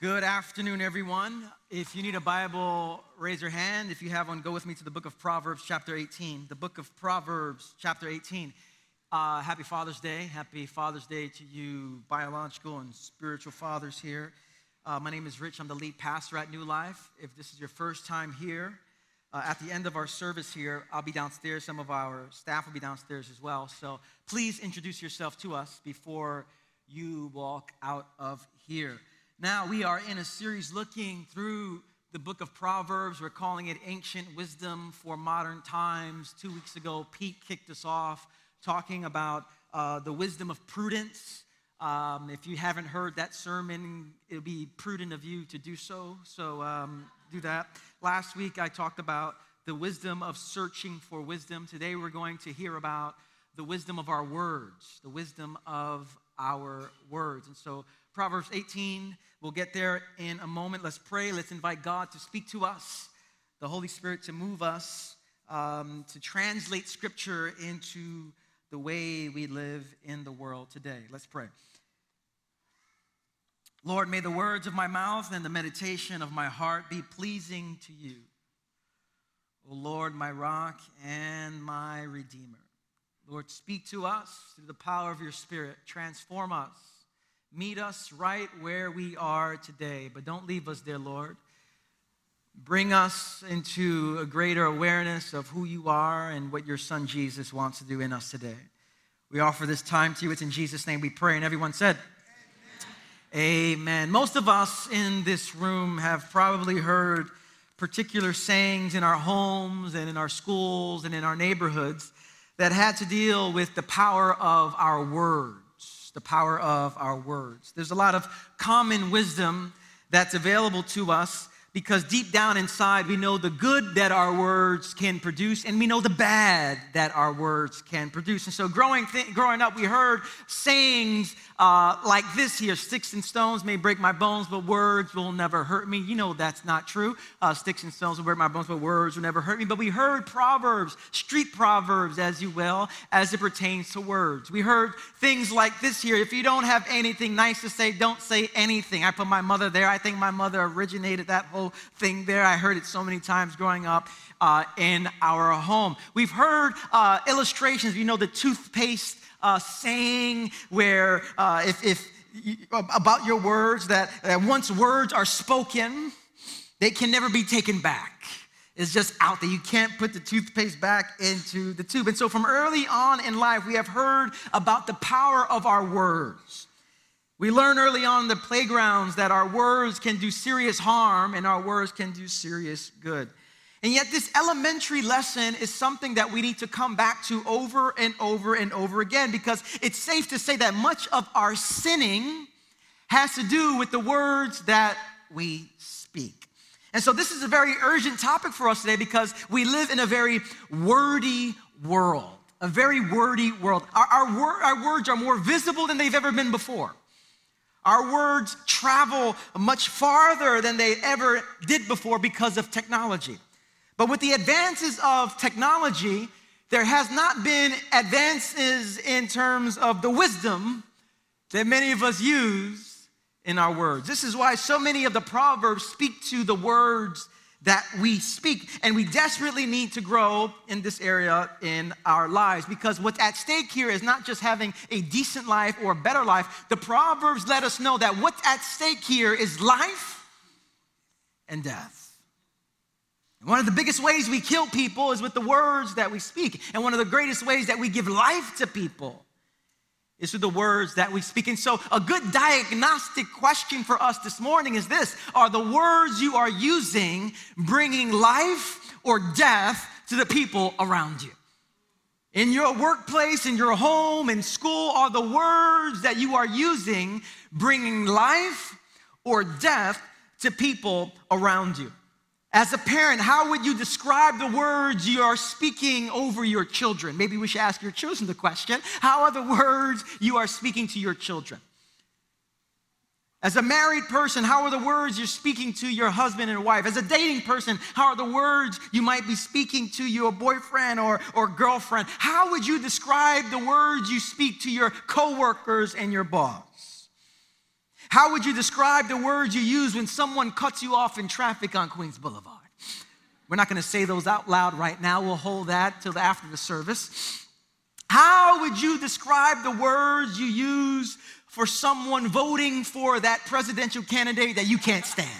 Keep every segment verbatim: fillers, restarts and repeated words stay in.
Good afternoon, everyone. If you need a Bible, raise your hand. If you have one, go with me to the book of Proverbs, chapter eighteen. The book of Proverbs, chapter eighteen. Uh, happy Father's Day. Happy Father's Day to you, biological and spiritual fathers here. Uh, my name is Rich. I'm the lead pastor at New Life. If this is your first time here, uh, at the end of our service here, I'll be downstairs. Some of our staff will be downstairs as well. So please introduce yourself to us before you walk out of here. Now, we are in a series looking through the book of Proverbs. We're calling it Ancient Wisdom for Modern Times. Two weeks ago, Pete kicked us off talking about uh, the wisdom of prudence. Um, if you haven't heard that sermon, it'll be prudent of you to do so, so um, do that. Last week, I talked about the wisdom of searching for wisdom. Today, we're going to hear about the wisdom of our words, the wisdom of our words. And so, Proverbs eighteen, we'll get there in a moment. Let's pray. Let's invite God to speak to us, the Holy Spirit to move us, um, to translate Scripture into the way we live in the world today. Let's pray. Lord, may the words of my mouth and the meditation of my heart be pleasing to you. O Lord, my rock and my redeemer. Lord, speak to us through the power of your Spirit. Transform us. Meet us right where we are today, but don't leave us there, Lord. Bring us into a greater awareness of who you are and what your son Jesus wants to do in us today. We offer this time to you. It's in Jesus' name we pray. And everyone said, amen. Amen. Most of us in this room have probably heard particular sayings in our homes and in our schools and in our neighborhoods that had to deal with the power of our words. The power of our words. There's a lot of common wisdom that's available to us because deep down inside we know the good that our words can produce and we know the bad that our words can produce. And so growing th- growing up, we heard sayings uh, like this here, sticks and stones may break my bones, but words will never hurt me. You know that's not true. Uh, sticks and stones will break my bones, but words will never hurt me. But we heard proverbs, street proverbs as you will, as it pertains to words. We heard things like this here, if you don't have anything nice to say, don't say anything. I put my mother there. I think my mother originated that whole thing there. I heard it so many times growing up uh, in our home. We've heard uh, illustrations, you know, the toothpaste uh, saying where uh, if, if you, about your words that, that once words are spoken, they can never be taken back. It's just out there. You can't put the toothpaste back into the tube. And so from early on in life, we have heard about the power of our words. We learn early on in the playgrounds that our words can do serious harm and our words can do serious good. And yet this elementary lesson is something that we need to come back to over and over and over again because it's safe to say that much of our sinning has to do with the words that we speak. And so this is a very urgent topic for us today because we live in a very wordy world, a very wordy world. Our, our, wor- our words are more visible than they've ever been before. Our words travel much farther than they ever did before because of technology. But with the advances of technology, there has not been advances in terms of the wisdom that many of us use in our words. This is why so many of the Proverbs speak to the words that we speak. And we desperately need to grow in this area in our lives because what's at stake here is not just having a decent life or a better life. The Proverbs let us know that what's at stake here is life and death. And one of the biggest ways we kill people is with the words that we speak. And one of the greatest ways that we give life to people is through the words that we speak. And so a good diagnostic question for us this morning is this: are the words you are using bringing life or death to the people around you? In your workplace, in your home, in school, are the words that you are using bringing life or death to people around you? As a parent, how would you describe the words you are speaking over your children? Maybe we should ask your children the question. How are the words you are speaking to your children? As a married person, how are the words you're speaking to your husband and wife? As a dating person, how are the words you might be speaking to your boyfriend or, or girlfriend? How would you describe the words you speak to your coworkers and your boss? How would you describe the words you use when someone cuts you off in traffic on Queens Boulevard? We're not going to say those out loud right now. We'll hold that till after the service. How would you describe the words you use for someone voting for that presidential candidate that you can't stand?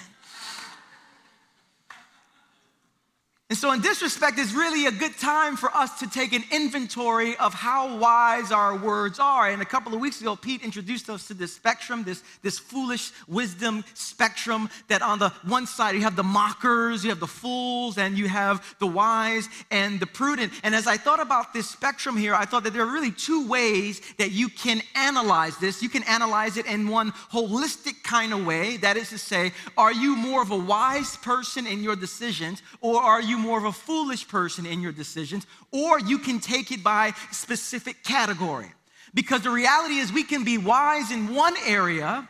And so in this respect, it's really a good time for us to take an inventory of how wise our words are. And a couple of weeks ago, Pete introduced us to this spectrum, this, this foolish wisdom spectrum, that on the one side you have the mockers, you have the fools, and you have the wise and the prudent. And as I thought about this spectrum here, I thought that there are really two ways that you can analyze this. You can analyze it in one holistic kind of way. That is to say, are you more of a wise person in your decisions, or are you more of a foolish person in your decisions? Or you can take it by specific category. Because the reality is we can be wise in one area,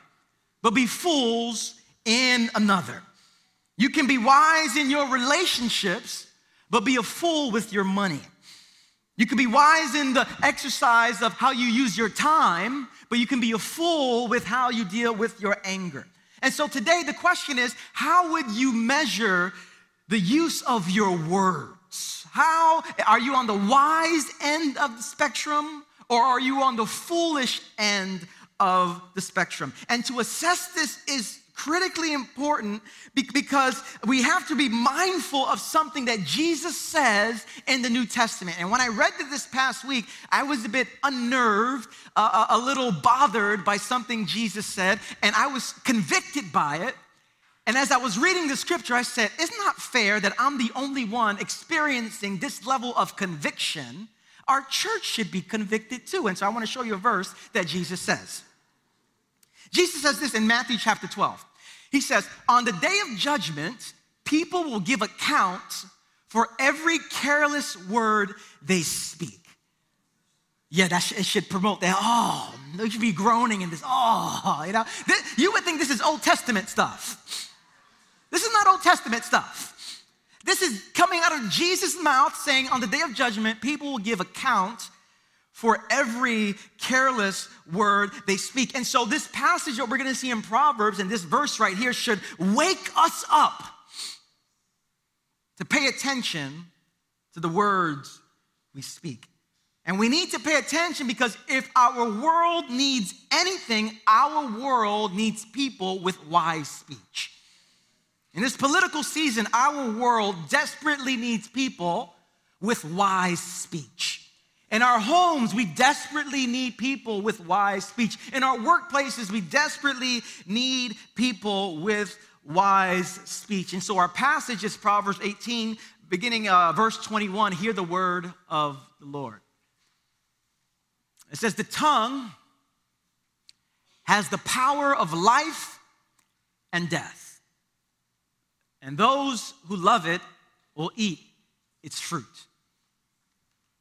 but be fools in another. You can be wise in your relationships, but be a fool with your money. You can be wise in the exercise of how you use your time, but you can be a fool with how you deal with your anger. And so today the question is, how would you measure the use of your words? How are you on the wise end of the spectrum, or are you on the foolish end of the spectrum? And to assess this is critically important because we have to be mindful of something that Jesus says in the New Testament. And when I read this past week, I was a bit unnerved, uh, a little bothered by something Jesus said, and I was convicted by it. And as I was reading the scripture, I said, it's not fair that I'm the only one experiencing this level of conviction. Our church should be convicted too. And so I want to show you a verse that Jesus says. Jesus says this in Matthew chapter twelve. He says, on the day of judgment, people will give account for every careless word they speak. Yeah, that sh- it should promote that. Oh, you should be groaning in this. Oh, you know, this, you would think this is Old Testament stuff. This is not Old Testament stuff. This is coming out of Jesus' mouth saying on the day of judgment, people will give account for every careless word they speak. And so this passage that we're going to see in Proverbs and this verse right here should wake us up to pay attention to the words we speak. And we need to pay attention because if our world needs anything, our world needs people with wise speech. In this political season, our world desperately needs people with wise speech. In our homes, we desperately need people with wise speech. In our workplaces, we desperately need people with wise speech. And so our passage is Proverbs eighteen, beginning uh, verse twenty-one, hear the word of the Lord. It says, the tongue has the power of life and death, and those who love it will eat its fruit.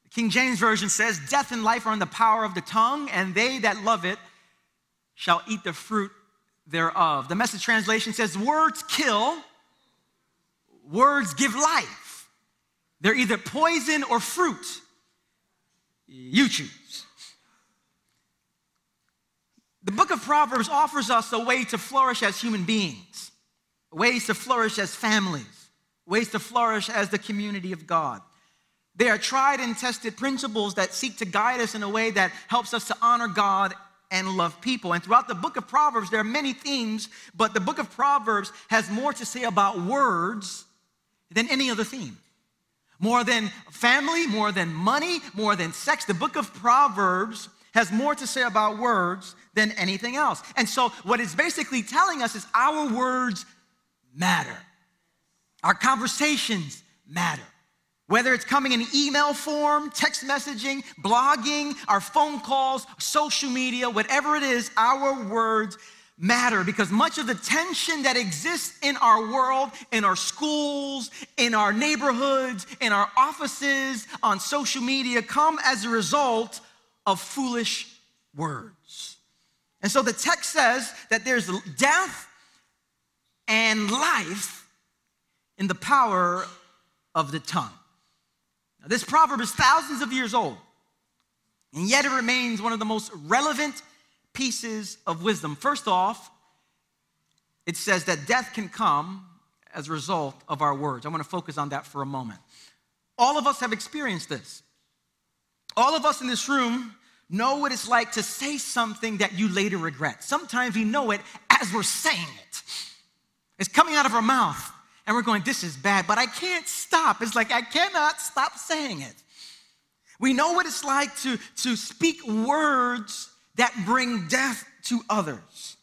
The King James Version says, death and life are in the power of the tongue, and they that love it shall eat the fruit thereof. The Message Translation says, words kill, words give life. They're either poison or fruit. You choose. The book of Proverbs offers us a way to flourish as human beings, ways to flourish as families, ways to flourish as the community of God. They are tried and tested principles that seek to guide us in a way that helps us to honor God and love people. And throughout the book of Proverbs, there are many themes, but the book of Proverbs has more to say about words than any other theme. More than family, more than money, more than sex. The book of Proverbs has more to say about words than anything else. And so what it's basically telling us is our words matter. Our conversations matter. Whether it's coming in email form, text messaging, blogging, our phone calls, social media, whatever it is, our words matter because much of the tension that exists in our world, in our schools, in our neighborhoods, in our offices, on social media, come as a result of foolish words. And so the text says that there's death and life in the power of the tongue. Now, this proverb is thousands of years old, and yet it remains one of the most relevant pieces of wisdom. First off, it says that death can come as a result of our words. I want to focus on that for a moment. All of us have experienced this. All of us in this room know what it's like to say something that you later regret. Sometimes we know it as we're saying it. It's coming out of our mouth, and we're going, this is bad, but I can't stop. It's like, I cannot stop saying it. We know what it's like to, to speak words that bring death to others.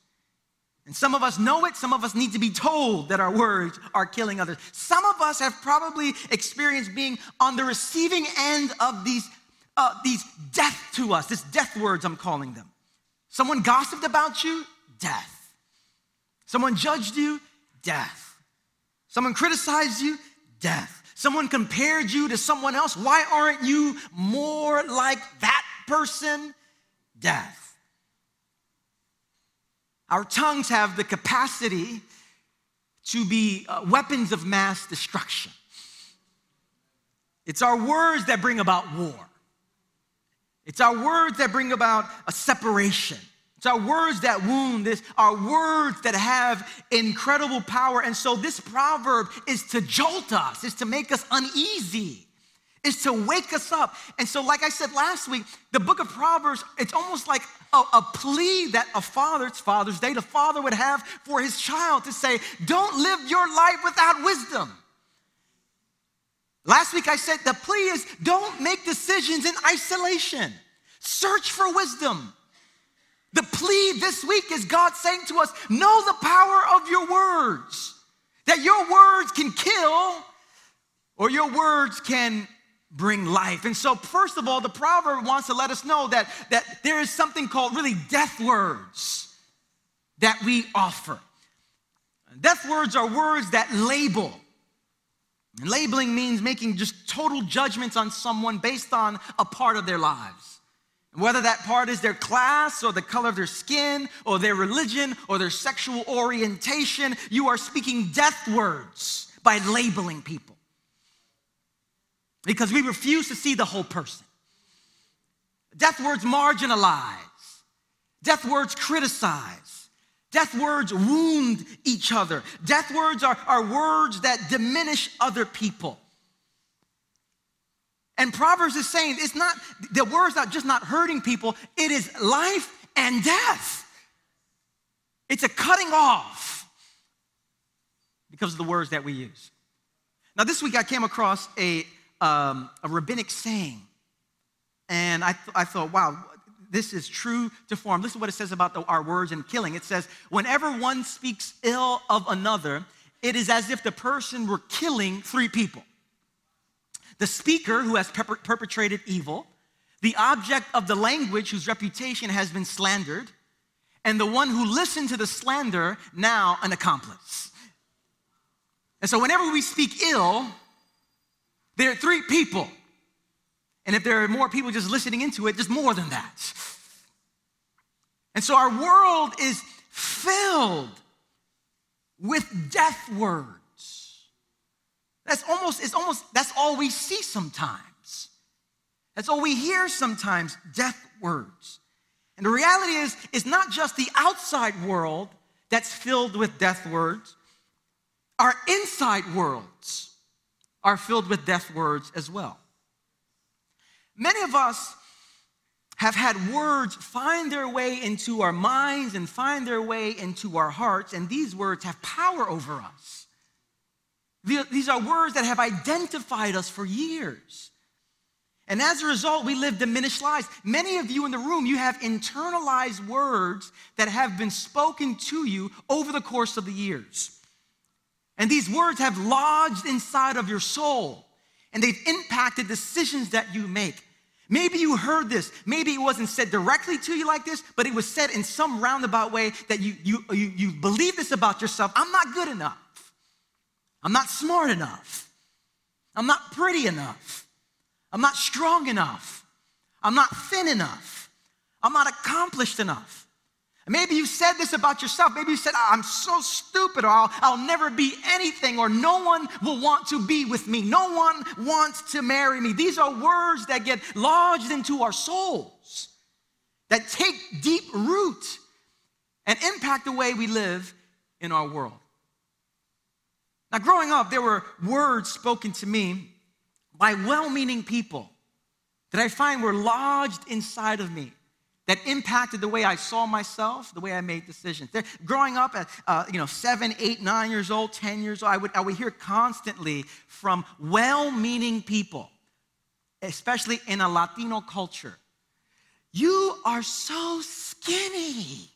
And some of us know it. Some of us need to be told that our words are killing others. Some of us have probably experienced being on the receiving end of these, uh, these death to us, this death words I'm calling them. Someone gossiped about you, death. Someone judged you, death. Someone criticized you, death. Someone compared you to someone else. Why aren't you more like that person? Death. Our tongues have the capacity to be uh, weapons of mass destruction. It's our words that bring about war. It's our words that bring about a separation. It's our words that wound. It's our words that have incredible power. And so this proverb is to jolt us, is to make us uneasy, is to wake us up. And so like I said last week, the book of Proverbs, it's almost like a, a plea that a father, it's Father's Day, the father would have for his child to say, don't live your life without wisdom. Last week I said the plea is don't make decisions in isolation. Search for wisdom. The plea this week is God saying to us, know the power of your words, that your words can kill or your words can bring life. And so first of all, the proverb wants to let us know that, that there is something called really death words that we offer. Death words are words that label. And labeling means making just total judgments on someone based on a part of their lives. Whether that part is their class or the color of their skin or their religion or their sexual orientation, you are speaking death words by labeling people. Because we refuse to see the whole person. Death words marginalize. Death words criticize. Death words wound each other. Death words are, are words that diminish other people. And Proverbs is saying it's not, the word's not just not hurting people, it is life and death. It's a cutting off because of the words that we use. Now this week I came across a, um, a rabbinic saying, and I, th- I thought, wow, this is true to form. Listen to what it says about the, our words and killing. It says, whenever one speaks ill of another, it is as if the person were killing three people. The speaker who has perpetrated evil, the object of the language whose reputation has been slandered, and the one who listened to the slander, now an accomplice. And so whenever we speak ill, there are three people. And if there are more people just listening into it, there's more than that. And so our world is filled with death words. That's almost, it's almost, that's all we see sometimes. That's all we hear sometimes, death words. And the reality is, it's not just the outside world that's filled with death words. Our inside worlds are filled with death words as well. Many of us have had words find their way into our minds and find their way into our hearts, and these words have power over us. These are words that have identified us for years. And as a result, we live diminished lives. Many of you in the room, you have internalized words that have been spoken to you over the course of the years. And these words have lodged inside of your soul, and they've impacted decisions that you make. Maybe you heard this. Maybe it wasn't said directly to you like this, but it was said in some roundabout way that you, you, you, you believe this about yourself. I'm not good enough. I'm not smart enough. I'm not pretty enough. I'm not strong enough. I'm not thin enough. I'm not accomplished enough. Maybe you said this about yourself. Maybe you said, I'm so stupid, or I'll, I'll never be anything, or no one will want to be with me. No one wants to marry me. These are words that get lodged into our souls, that take deep root and impact the way we live in our world. Now, growing up, there were words spoken to me by well-meaning people that I find were lodged inside of me, that impacted the way I saw myself, the way I made decisions. There, growing up at uh, you know, seven, eight, nine years old, ten years old, I would, I would hear constantly from well-meaning people, especially in a Latino culture, you are so skinny.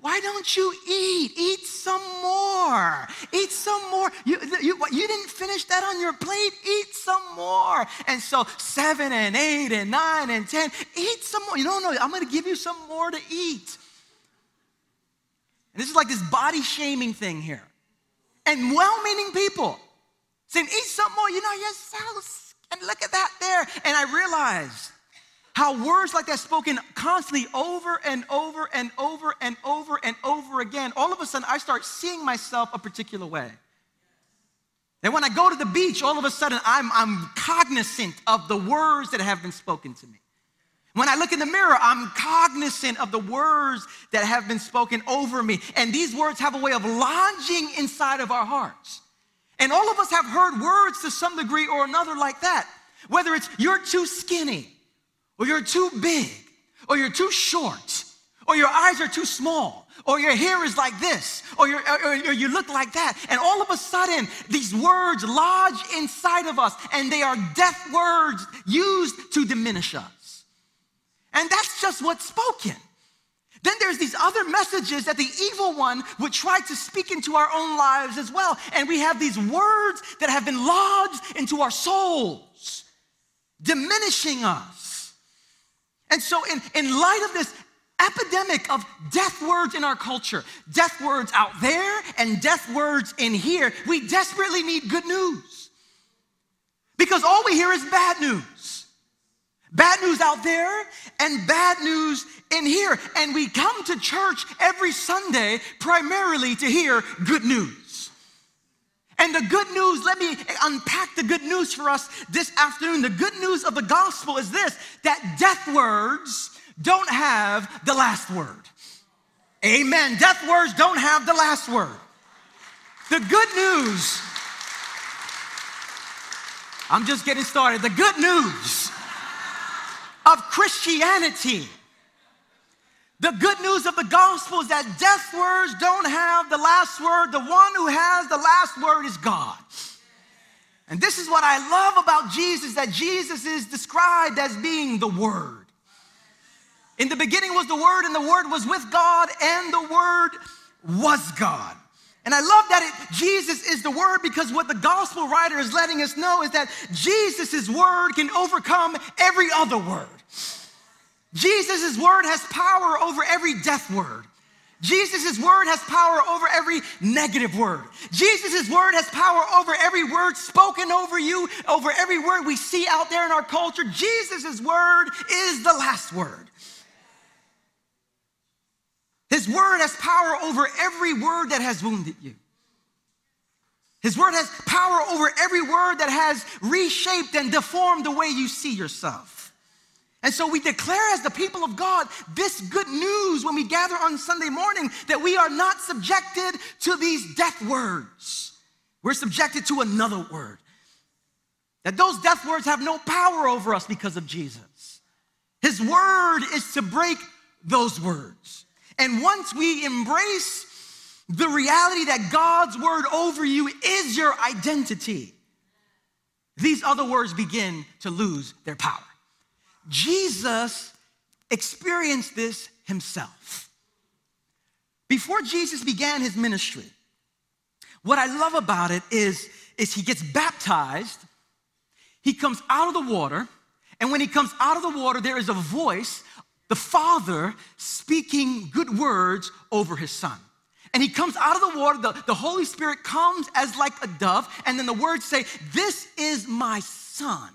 Why don't you eat? Eat some more. Eat some more. You, you, you didn't finish that on your plate. Eat some more. And so seven and eight and nine and ten, eat some more. You don't know, I'm going to give you some more to eat. And this is like this body shaming thing here. And well-meaning people saying, eat some more. You know, you're so skinny. Look at that there. And I realized how words like that spoken constantly over and over and over and over and over again, all of a sudden I start seeing myself a particular way. And when I go to the beach, all of a sudden I'm, I'm cognizant of the words that have been spoken to me. When I look in the mirror, I'm cognizant of the words that have been spoken over me. And these words have a way of lodging inside of our hearts. And all of us have heard words to some degree or another like that, whether it's you're too skinny, or you're too big, or you're too short, or your eyes are too small, or your hair is like this, or, you're, or, or you look like that. And all of a sudden, these words lodge inside of us, and they are death words used to diminish us. And that's just what's spoken. Then there's these other messages that the evil one would try to speak into our own lives as well. And we have these words that have been lodged into our souls, diminishing us. And so in, in light of this epidemic of death words in our culture, death words out there and death words in here, we desperately need good news. Because all we hear is bad news. Bad news out there and bad news in here. And we come to church every Sunday primarily to hear good news. And the good news, let me unpack the good news for us this afternoon. The good news of the gospel is this, that death words don't have the last word. Amen. Death words don't have the last word. The good news, I'm just getting started. The good news of Christianity, the good news of the gospel is that death words don't have the last word. The one who has the last word is God. And this is what I love about Jesus, that Jesus is described as being the Word. In the beginning was the Word, and the Word was with God, and the Word was God. And I love that it, Jesus is the Word, because what the gospel writer is letting us know is that Jesus' word can overcome every other word. Jesus' word has power over every death word. Jesus' word has power over every negative word. Jesus' word has power over every word spoken over you, over every word we see out there in our culture. Jesus' word is the last word. His word has power over every word that has wounded you. His word has power over every word that has reshaped and deformed the way you see yourself. And so we declare as the people of God this good news when we gather on Sunday morning, that we are not subjected to these death words. We're subjected to another word. That those death words have no power over us because of Jesus. His word is to break those words. And once we embrace the reality that God's word over you is your identity, these other words begin to lose their power. Jesus experienced this himself. Before Jesus began his ministry, what I love about it is, is he gets baptized, he comes out of the water, and when he comes out of the water, there is a voice, the Father speaking good words over his Son. And he comes out of the water, the, the Holy Spirit comes as like a dove, and then the words say, "This is my Son,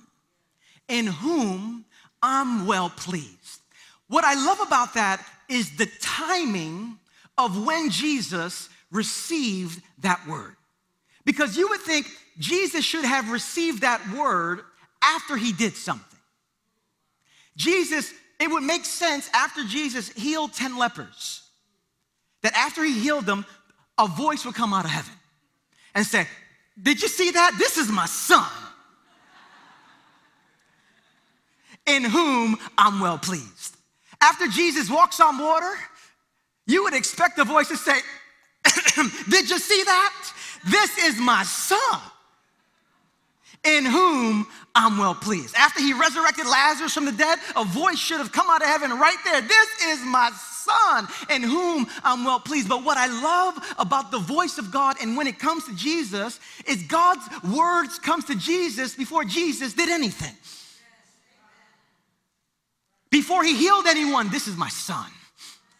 in whom I'm well pleased." What I love about that is the timing of when Jesus received that word. Because you would think Jesus should have received that word after he did something. Jesus, it would make sense after Jesus healed ten lepers, that after he healed them, a voice would come out of heaven and say, "Did you see that? This is my son, in whom I'm well pleased." After Jesus walks on water, you would expect the voice to say, "Did you see that? This is my son, in whom I'm well pleased." After he resurrected Lazarus from the dead, a voice should have come out of heaven right there. "This is my son, in whom I'm well pleased." But what I love about the voice of God and when it comes to Jesus is God's words comes to Jesus before Jesus did anything. Before he healed anyone, "This is my son,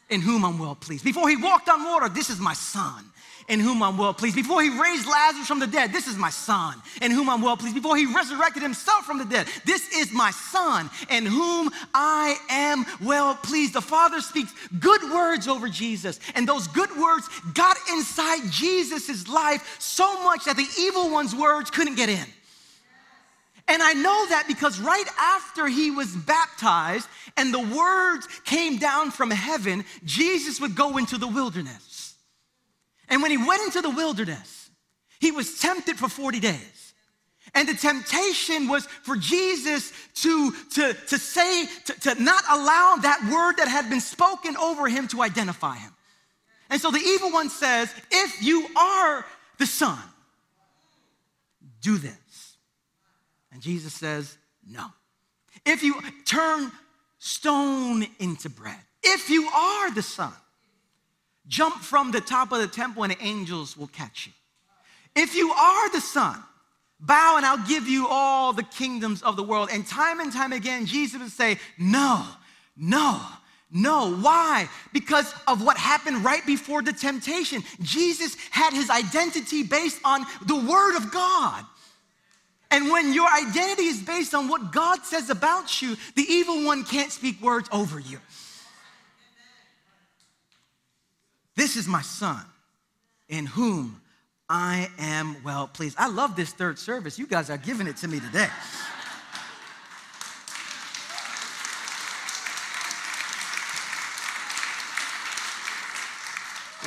in whom I'm well pleased." Before he walked on water, "This is my son, in whom I'm well pleased." Before he raised Lazarus from the dead, "This is my son, in whom I'm well pleased." Before he resurrected himself from the dead, "This is my son, in whom I am well pleased." The Father speaks good words over Jesus, and those good words got inside Jesus' life so much that the evil one's words couldn't get in. And I know that because right after he was baptized and the words came down from heaven, Jesus would go into the wilderness. And when he went into the wilderness, he was tempted for forty days. And the temptation was for Jesus to, to, to say, to, to not allow that word that had been spoken over him to identify him. And so the evil one says, "If you are the son, do this." And Jesus says, "No. If you turn stone into bread, if you are the son, jump from the top of the temple and the angels will catch you. If you are the son, bow and I'll give you all the kingdoms of the world." And time and time again, Jesus would say, "No, no, no." Why? Because of what happened right before the temptation. Jesus had his identity based on the word of God. And when your identity is based on what God says about you, the evil one can't speak words over you. "This is my son, in whom I am well pleased." I love this third service. You guys are giving it to me today.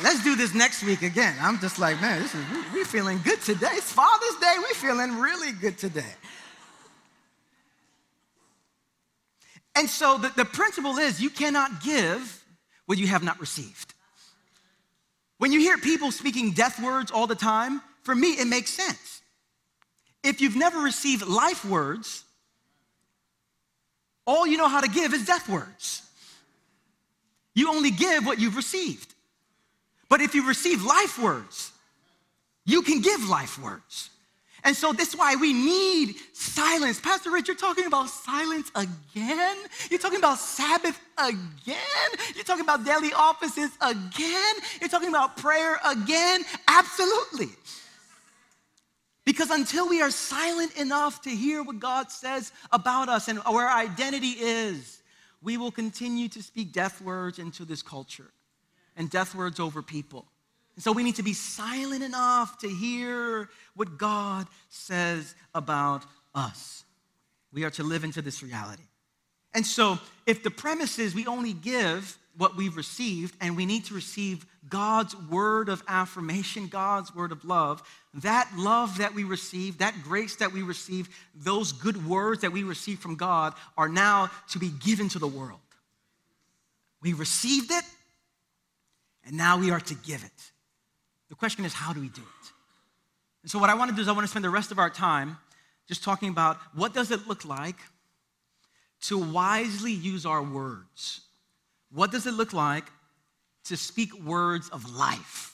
Let's do this next week again. I'm just like, man, this is, we, we're feeling good today. It's Father's Day. We're feeling really good today. And so the, the principle is you cannot give what you have not received. When you hear people speaking death words all the time, for me, it makes sense. If you've never received life words, all you know how to give is death words. You only give what you've received. But if you receive life words, you can give life words. And so that's why we need silence. Pastor Rich, you're talking about silence again? You're talking about Sabbath again? You're talking about daily offices again? You're talking about prayer again? Absolutely. Because until we are silent enough to hear what God says about us and where our identity is, we will continue to speak death words into this culture. And death words over people. And so we need to be silent enough to hear what God says about us. We are to live into this reality. And so if the premise is we only give what we've received and we need to receive God's word of affirmation, God's word of love, that love that we receive, that grace that we receive, those good words that we receive from God are now to be given to the world. We received it. And now we are to give it. The question is, how do we do it? And so what I want to do is I want to spend the rest of our time just talking about what does it look like to wisely use our words? What does it look like to speak words of life?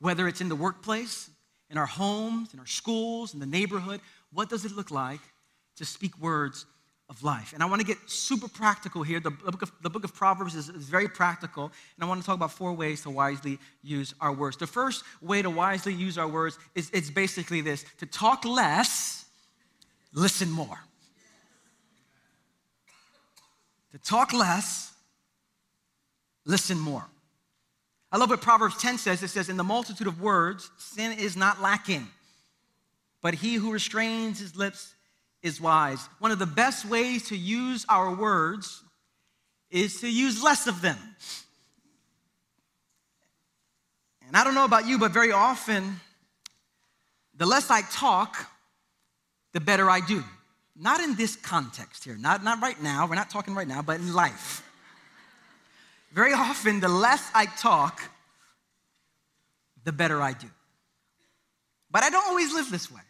Whether it's in the workplace, in our homes, in our schools, in the neighborhood, what does it look like to speak words of life? And I want to get super practical here. The book of, the book of Proverbs is, is very practical, and I want to talk about four ways to wisely use our words. The first way to wisely use our words is it's basically this: to talk less, listen more. To talk less, listen more. I love what Proverbs ten says. It says, in the multitude of words, sin is not lacking, but he who restrains his lips is wise. One of the best ways to use our words is to use less of them. And I don't know about you, but very often, the less I talk, the better I do. Not in this context here, not, not right now, we're not talking right now, but in life. Very often, the less I talk, the better I do. But I don't always live this way.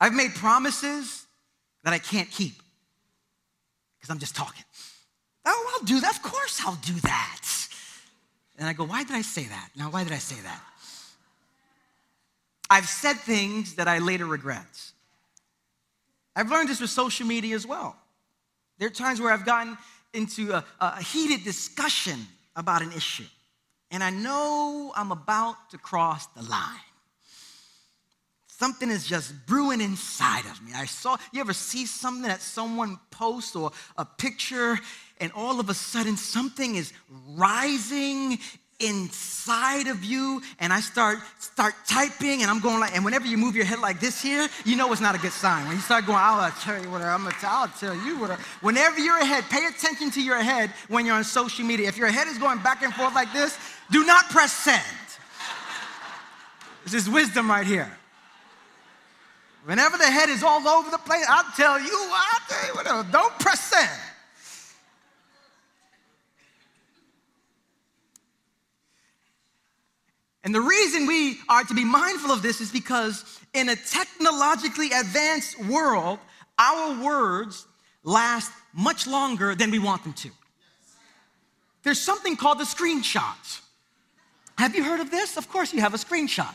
I've made promises that I can't keep because I'm just talking. Oh, I'll do that, of course I'll do that. And I go, why did I say that? Now, why did I say that? I've said things that I later regret. I've learned this with social media as well. There are times where I've gotten into a, a heated discussion about an issue, and I know I'm about to cross the line. Something is just brewing inside of me. I saw, you ever see something that someone posts or a picture, and all of a sudden something is rising inside of you, and I start start typing, and I'm going like, and whenever you move your head like this here, you know it's not a good sign. When you start going, I'll tell you what I'm gonna tell, I'll tell you what. Whenever you're ahead, pay attention to your head when you're on social media. If your head is going back and forth like this, do not press send. This is wisdom right here. Whenever the head is all over the place, I'll tell you, I'll tell you whatever. Don't press send. And the reason we are to be mindful of this is because in a technologically advanced world, our words last much longer than we want them to. There's something called a screenshot. Have you heard of this? Of course you have a screenshot.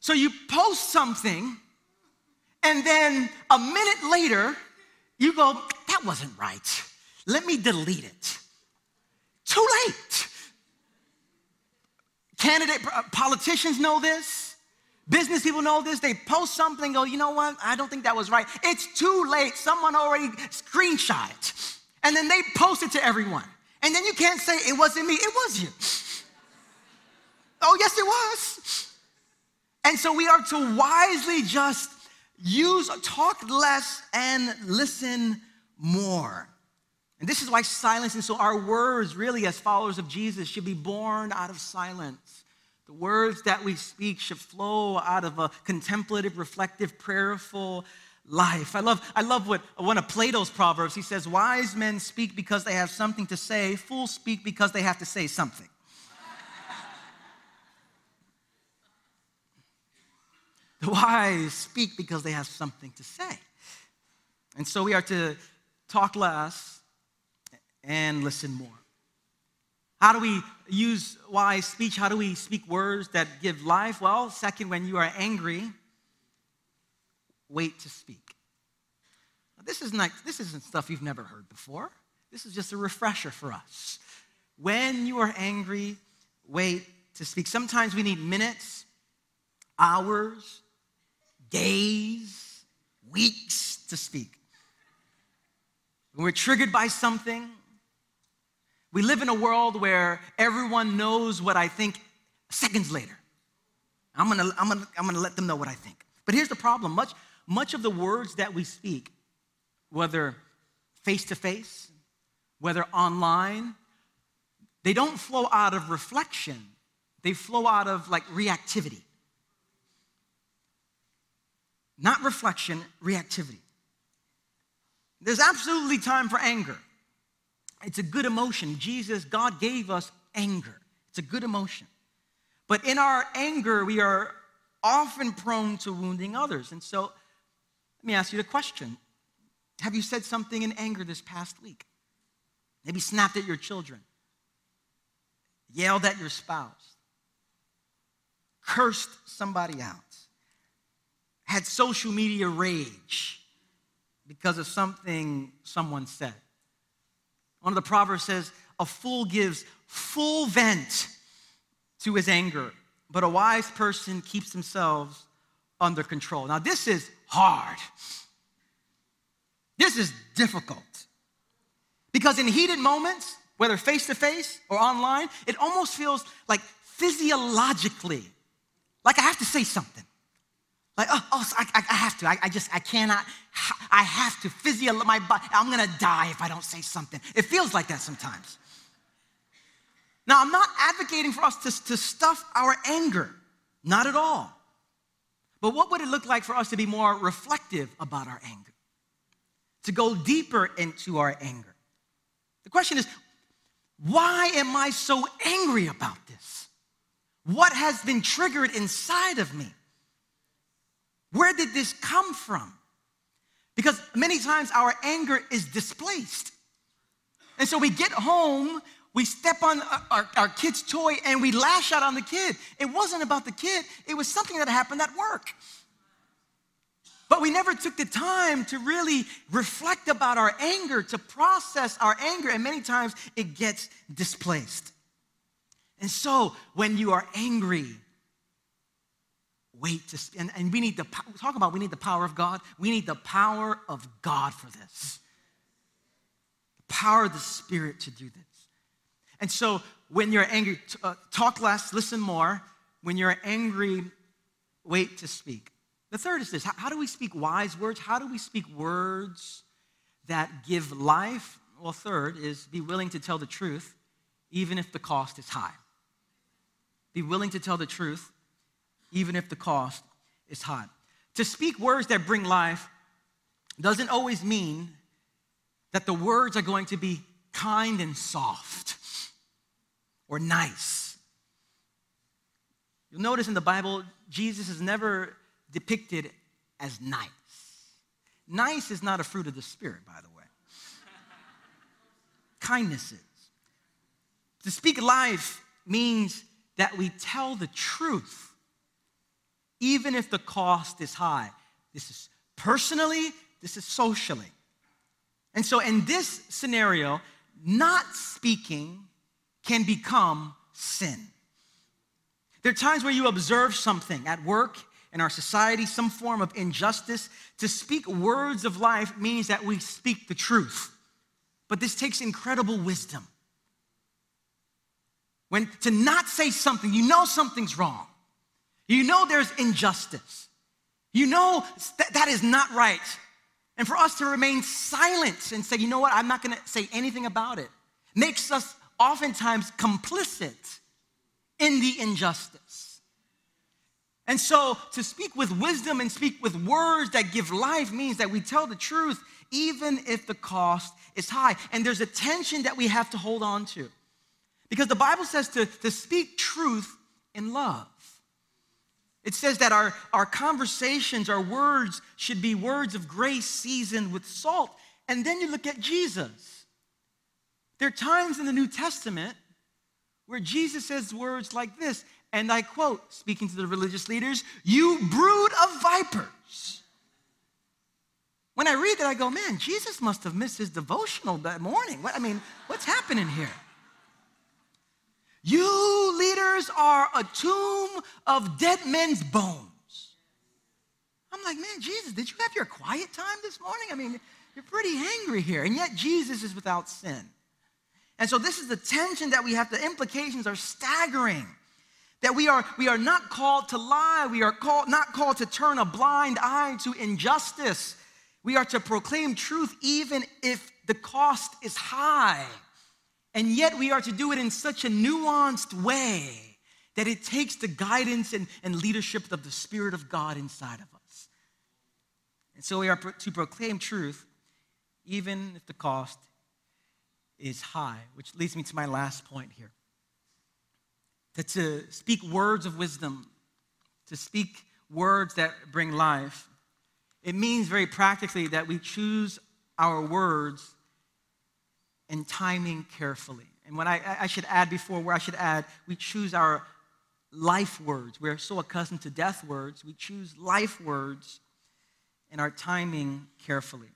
So you post something, and then a minute later, you go, that wasn't right. Let me delete it. Too late. Candidate politicians know this. Business people know this. They post something, go, you know what? I don't think that was right. It's too late. Someone already screenshot it. And then they post it to everyone. And then you can't say, it wasn't me. It was you. Oh, yes, it was. And so we are to wisely just use, talk less and listen more. And this is why silence, and so our words really as followers of Jesus should be born out of silence. The words that we speak should flow out of a contemplative, reflective, prayerful life. I love, I love what one of Plato's Proverbs, he says, wise men speak because they have something to say, fools speak because they have to say something. The wise speak because they have something to say. And so we are to talk less and listen more. How do we use wise speech? How do we speak words that give life? Well, second, when you are angry, wait to speak. Now, this is not, this isn't stuff you've never heard before. This is just a refresher for us. When you are angry, wait to speak. Sometimes we need minutes, hours, days, weeks to speak. When we're triggered by something, we live in a world where everyone knows what I think seconds later. I'm gonna, I'm gonna, I'm gonna let them know what I think. But here's the problem. Much, much of the words that we speak, whether face-to-face, whether online, they don't flow out of reflection. They flow out of like reactivity. Not reflection, reactivity. There's absolutely time for anger. It's a good emotion. Jesus, God gave us anger. It's a good emotion. But in our anger, we are often prone to wounding others. And so, let me ask you the question. Have you said something in anger this past week? Maybe snapped at your children, yelled at your spouse, cursed somebody out, had social media rage because of something someone said. One of the Proverbs says, a fool gives full vent to his anger, but a wise person keeps themselves under control. Now, this is hard. This is difficult. Because in heated moments, whether face-to-face or online, it almost feels like physiologically, like I have to say something. Like, oh, oh I, I have to. I, I just, I cannot, I have to. Physiologically, my body, I'm going to die if I don't say something. It feels like that sometimes. Now, I'm not advocating for us to, to stuff our anger. Not at all. But what would it look like for us to be more reflective about our anger? To go deeper into our anger? The question is, why am I so angry about this? What has been triggered inside of me? Where did this come from? Because many times our anger is displaced. And so we get home, we step on our, our kid's toy, and we lash out on the kid. It wasn't about the kid. It was something that happened at work. But we never took the time to really reflect about our anger, to process our anger, and many times it gets displaced. And so when you are angry, wait to, and, and we need to talk about, we need the power of God. We need the power of God for this. The power of the Spirit to do this. And so when you're angry, uh, talk less, listen more. When you're angry, wait to speak. The third is this. How, how do we speak wise words? How do we speak words that give life? Well, third is be willing to tell the truth, even if the cost is high. Be willing to tell the truth, even if the cost is high. To speak words that bring life doesn't always mean that the words are going to be kind and soft. Or nice. You'll notice in the Bible, Jesus is never depicted as nice. Nice is not a fruit of the Spirit, by the way. Kindness is. To speak life means that we tell the truth, even if the cost is high. This is personally, this is socially. And so in this scenario, not speaking can become sin. There are times where you observe something at work, in our society, some form of injustice. To speak words of life means that we speak the truth. But this takes incredible wisdom. When to not say something, you know something's wrong. You know there's injustice. You know that, that is not right. And for us to remain silent and say, you know what, I'm not gonna say anything about it, makes us oftentimes complicit in the injustice. And so to speak with wisdom and speak with words that give life means that we tell the truth even if the cost is high. And there's a tension that we have to hold on to, because the Bible says to, to speak truth in love. It says that our, our conversations, our words should be words of grace seasoned with salt. And then you look at Jesus. There are times in the New Testament where Jesus says words like this, and I quote, speaking to the religious leaders, "You brood of vipers." When I read that, I go, man, Jesus must have missed his devotional that morning. What, I mean, what's happening here? You leaders are a tomb of dead men's bones. I'm like, man, Jesus, did you have your quiet time this morning? I mean, you're pretty angry here, and yet Jesus is without sin. And so this is the tension that we have. The implications are staggering. That we are, we are not called to lie. We are called, not called to turn a blind eye to injustice. We are to proclaim truth even if the cost is high. And yet we are to do it in such a nuanced way that it takes the guidance and, and leadership of the Spirit of God inside of us. And so we are pro- to proclaim truth even if the cost is high, which leads me to my last point here. That to speak words of wisdom, to speak words that bring life, it means very practically that we choose our words and timing carefully. And what I, I should add before, where I should add, we choose our life words. We're so accustomed to death words. We choose life words and our timing carefully.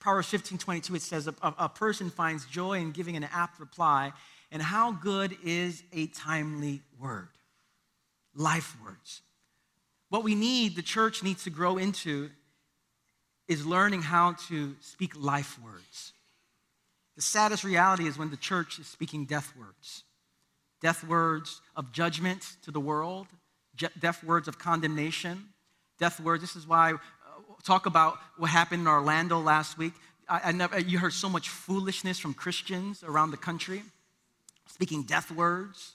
Proverbs fifteen twenty-two, it says, a, a person finds joy in giving an apt reply, and how good is a timely word. Life words. What we need, the church needs to grow into, is learning how to speak life words. The saddest reality is when the church is speaking death words. Death words of judgment to the world, death words of condemnation, death words. This is why, uh, talk about what happened in Orlando last week. I, I never, you heard so much foolishness from Christians around the country, speaking death words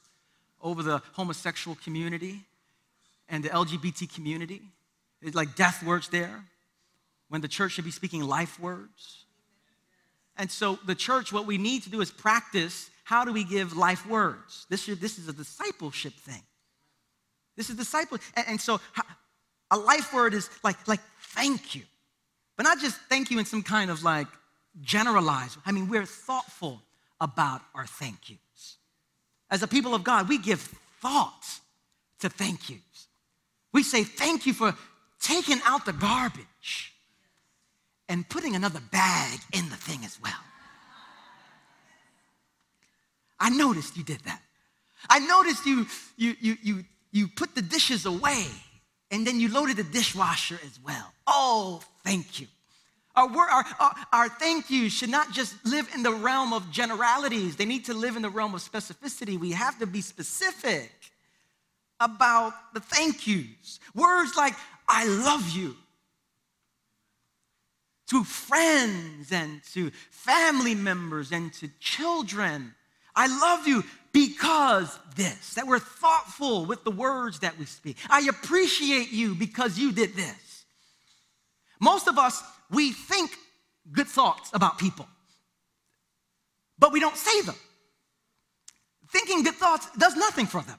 over the homosexual community and the L G B T community. It's like death words there, when the church should be speaking life words. And so the church, what we need to do is practice, how do we give life words? This is, this is a discipleship thing. This is discipleship. And, and so a life word is like, like thank you. But not just thank you in some kind of like generalized. I mean, we're thoughtful about our thank yous. As a people of God, we give thought to thank yous. We say thank you for taking out the garbage and putting another bag in the thing as well. I noticed you did that. I noticed you, you, you, you, you put the dishes away and then you loaded the dishwasher as well. Oh, thank you. Our, our, our, our thank yous should not just live in the realm of generalities. They need to live in the realm of specificity. We have to be specific about the thank yous. Words like, I love you. To friends and to family members and to children. I love you because this. That we're thoughtful with the words that we speak. I appreciate you because you did this. Most of us, we think good thoughts about people, but we don't say them. Thinking good thoughts does nothing for them.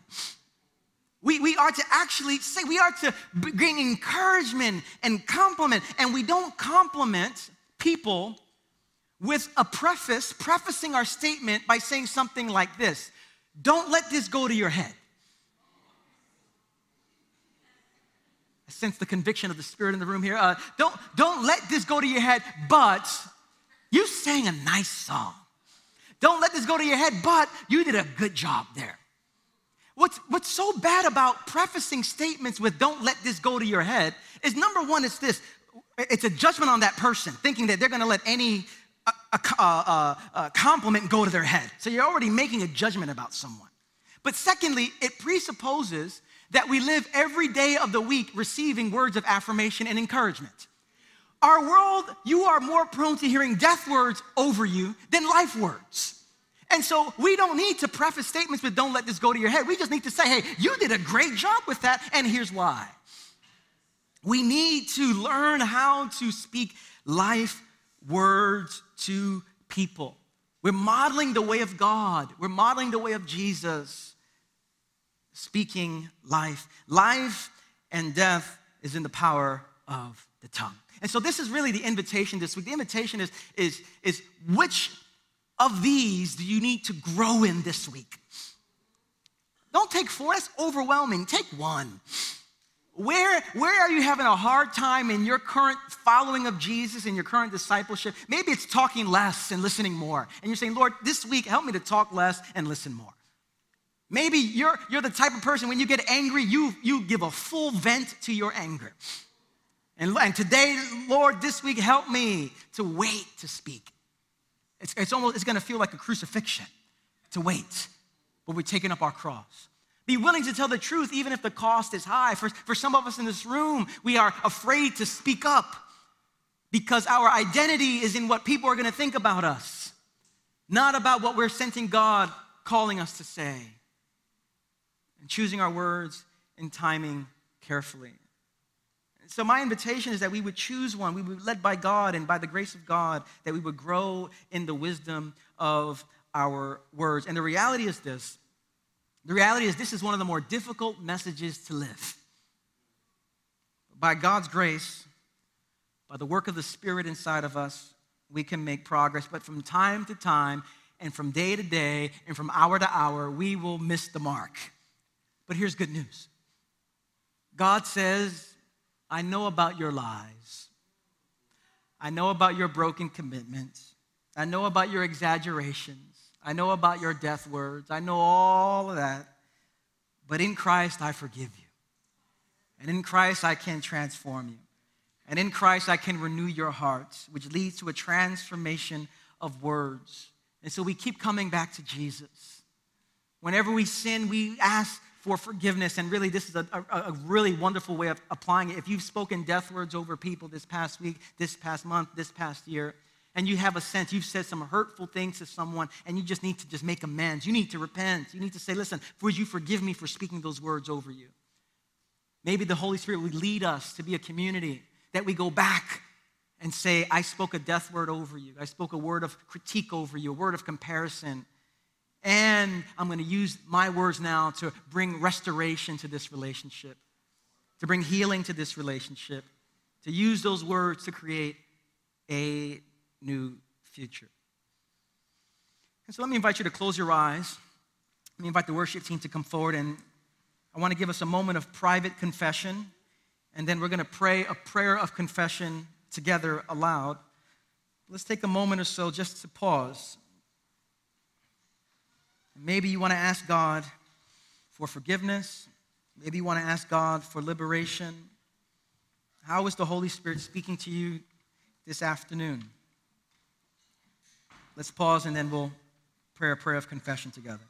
We, we are to actually say, we are to bring encouragement and compliment, and we don't compliment people with a preface, prefacing our statement by saying something like this: don't let this go to your head. I sense the conviction of the Spirit in the room here. Uh, don't, don't let this go to your head, but you sang a nice song. Don't let this go to your head, but you did a good job there. What's, what's so bad about prefacing statements with don't let this go to your head is, number one, it's this. It's a judgment on that person, thinking that they're going to let any uh, uh, uh, compliment go to their head. So you're already making a judgment about someone. But secondly, it presupposes that we live every day of the week receiving words of affirmation and encouragement. Our world, you are more prone to hearing death words over you than life words. And so we don't need to preface statements with don't let this go to your head. We just need to say, hey, you did a great job with that, and here's why. We need to learn how to speak life words to people. We're modeling the way of God. We're modeling the way of Jesus, speaking life. Life and death is in the power of the tongue. And so this is really the invitation this week. The invitation is, is, is which of these do you need to grow in this week? Don't take four, that's overwhelming. Take one. Where, where are you having a hard time in your current following of Jesus, in your current discipleship? Maybe it's talking less and listening more. And you're saying, Lord, this week, help me to talk less and listen more. Maybe you're, you're the type of person, when you get angry, you, you give a full vent to your anger. And, and today, Lord, this week, help me to wait to speak. It's, it's almost, it's gonna feel like a crucifixion to wait, but we're taking up our cross. Be willing to tell the truth even if the cost is high. For, for some of us in this room, we are afraid to speak up because our identity is in what people are gonna think about us, not about what we're sensing God calling us to say, and choosing our words and timing carefully. So my invitation is that we would choose one. We would be led by God and by the grace of God, that we would grow in the wisdom of our words. And the reality is this. The reality is this is one of the more difficult messages to live. By God's grace, by the work of the Spirit inside of us, we can make progress. But from time to time and from day to day and from hour to hour, we will miss the mark. But here's good news. God says, I know about your lies. I know about your broken commitments. I know about your exaggerations. I know about your death words. I know all of that. But in Christ, I forgive you. And in Christ, I can transform you. And in Christ, I can renew your hearts, which leads to a transformation of words. And so we keep coming back to Jesus. Whenever we sin, we ask for forgiveness. And really, this is a, a, a really wonderful way of applying it. If you've spoken death words over people this past week, this past month, this past year, and you have a sense you've said some hurtful things to someone and you just need to just make amends. You need to repent. You need to say, listen, would you forgive me for speaking those words over you? Maybe the Holy Spirit would lead us to be a community that we go back and say, I spoke a death word over you. I spoke a word of critique over you, a word of comparison. And I'm going to use my words now to bring restoration to this relationship, to bring healing to this relationship, to use those words to create a new future. And so let me invite you to close your eyes. Let me invite the worship team to come forward, and I want to give us a moment of private confession, and then we're going to pray a prayer of confession together aloud. Let's take a moment or so just to pause. Maybe you want to ask God for forgiveness. Maybe you want to ask God for liberation. How is the Holy Spirit speaking to you this afternoon? Let's pause and then we'll pray a prayer of confession together.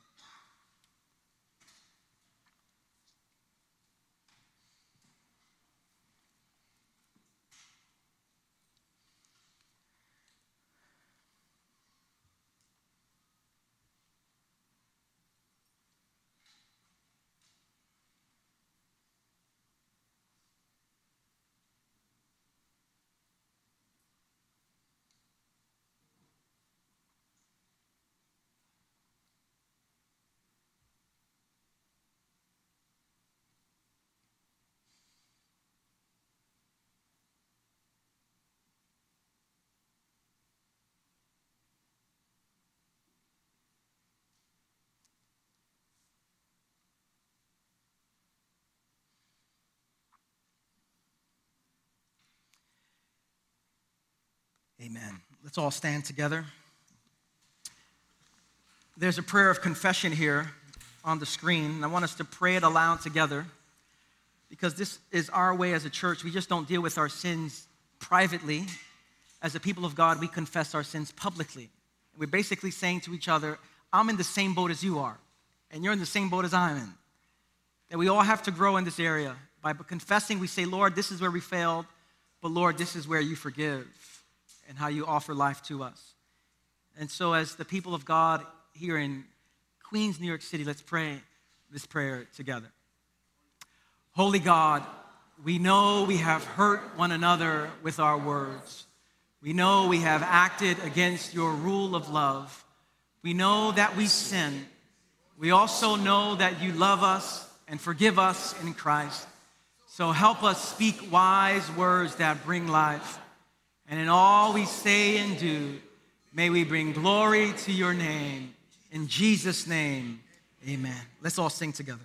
Amen. Let's all stand together. There's a prayer of confession here on the screen, and I want us to pray it aloud together because this is our way as a church. We just don't deal with our sins privately. As a people of God, we confess our sins publicly. We're basically saying to each other, I'm in the same boat as you are, and you're in the same boat as I'm in. That we all have to grow in this area. By confessing, we say, Lord, this is where we failed, but Lord, this is where you forgive, and how you offer life to us. And so as the people of God here in Queens, New York City, let's pray this prayer together. Holy God, we know we have hurt one another with our words. We know we have acted against your rule of love. We know that we sin. We also know that you love us and forgive us in Christ. So help us speak wise words that bring life. And in all we say and do, may we bring glory to your name. In Jesus' name, amen. Let's all sing together.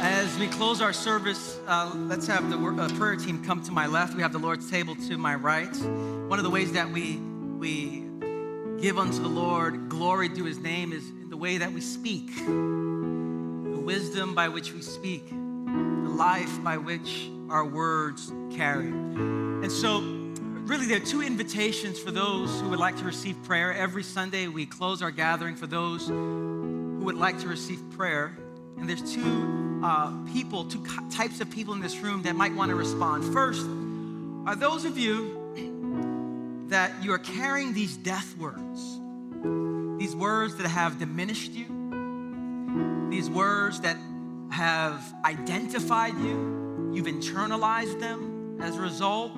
As we close our service, uh, let's have the uh, prayer team come to my left. We have the Lord's table to my right. One of the ways that we, we give unto the Lord glory to his name is in the way that we speak. Wisdom by which we speak, the life by which our words carry. And so really there are two invitations for those who would like to receive prayer. Every Sunday we close our gathering for those who would like to receive prayer. And there's two uh, people, two types of people in this room that might want to respond. First are those of you that you are carrying these death words, these words that have diminished you, these words that have identified you, you've internalized them. As a result,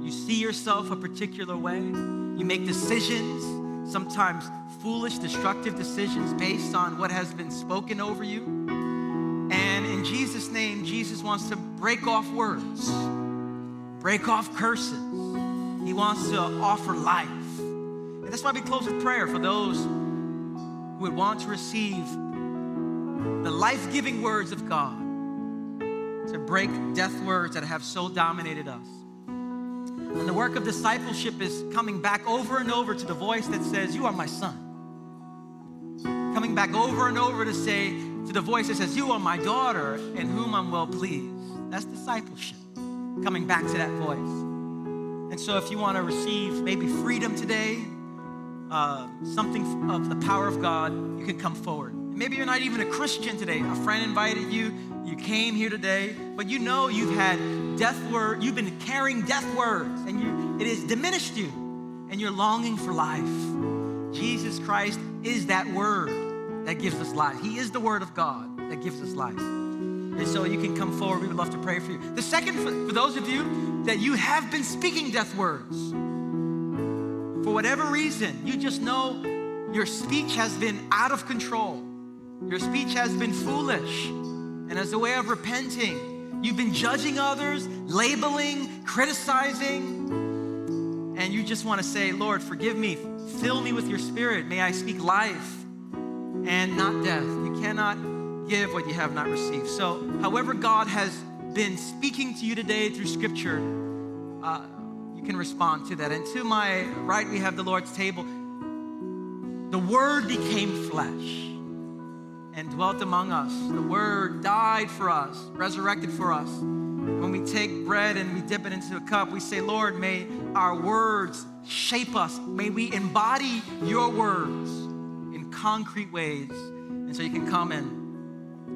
you see yourself a particular way. You make decisions, sometimes foolish, destructive decisions based on what has been spoken over you. And in Jesus' name, Jesus wants to break off words, break off curses. He wants to offer life. And that's why we close with prayer for those who would want to receive the life-giving words of God to break death words that have so dominated us. And the work of discipleship is coming back over and over to the voice that says, you are my son. Coming back over and over to say, to the voice that says, you are my daughter in whom I'm well pleased. That's discipleship, coming back to that voice. And so if you want to receive maybe freedom today, uh, something of the power of God, you can come forward. Maybe you're not even a Christian today. A friend invited you. You came here today, but you know you've had death word. You've been carrying death words, and you, it has diminished you, and you're longing for life. Jesus Christ is that word that gives us life. He is the word of God that gives us life. And so you can come forward. We would love to pray for you. The second, for, for those of you that you have been speaking death words, for whatever reason, you just know your speech has been out of control. Your speech has been foolish. And as a way of repenting, you've been judging others, labeling, criticizing, and you just want to say, Lord, forgive me. Fill me with your spirit. May I speak life and not death. You cannot give what you have not received. So however God has been speaking to you today through scripture, uh, you can respond to that. And to my right, we have the Lord's table. The word became flesh and dwelt among us. The word died for us, resurrected for us. When we take bread and we dip it into a cup, we say, Lord, may our words shape us. May we embody your words in concrete ways. And so you can come and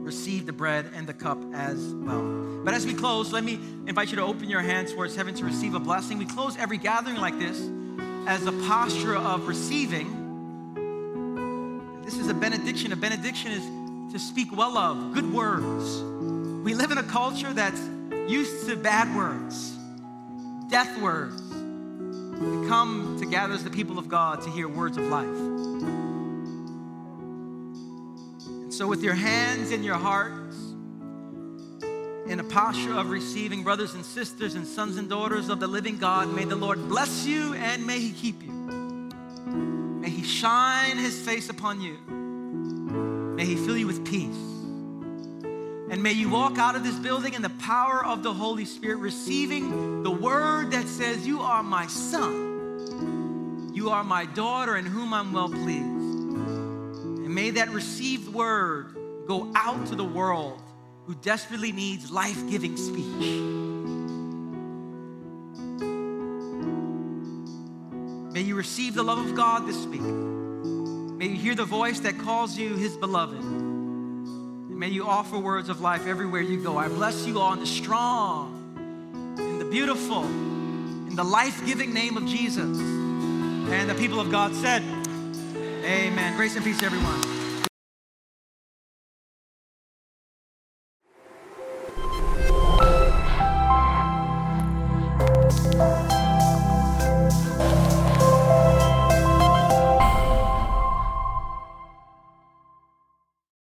receive the bread and the cup as well. But as we close, let me invite you to open your hands towards heaven to receive a blessing. We close every gathering like this as a posture of receiving. This is a benediction. A benediction is to speak well of, good words. We live in a culture that's used to bad words, death words. We come together as the people of God to hear words of life. And so with your hands and your hearts, in a posture of receiving, brothers and sisters and sons and daughters of the living God, may the Lord bless you and may he keep you. May he shine his face upon you. May he fill you with peace. And may you walk out of this building in the power of the Holy Spirit, receiving the word that says, you are my son. You are my daughter in whom I'm well pleased. And may that received word go out to the world who desperately needs life-giving speech. May you receive the love of God this week. May you hear the voice that calls you his beloved. And may you offer words of life everywhere you go. I bless you all in the strong, in the beautiful, in the life-giving name of Jesus. And the people of God said, amen. Grace and peace, everyone.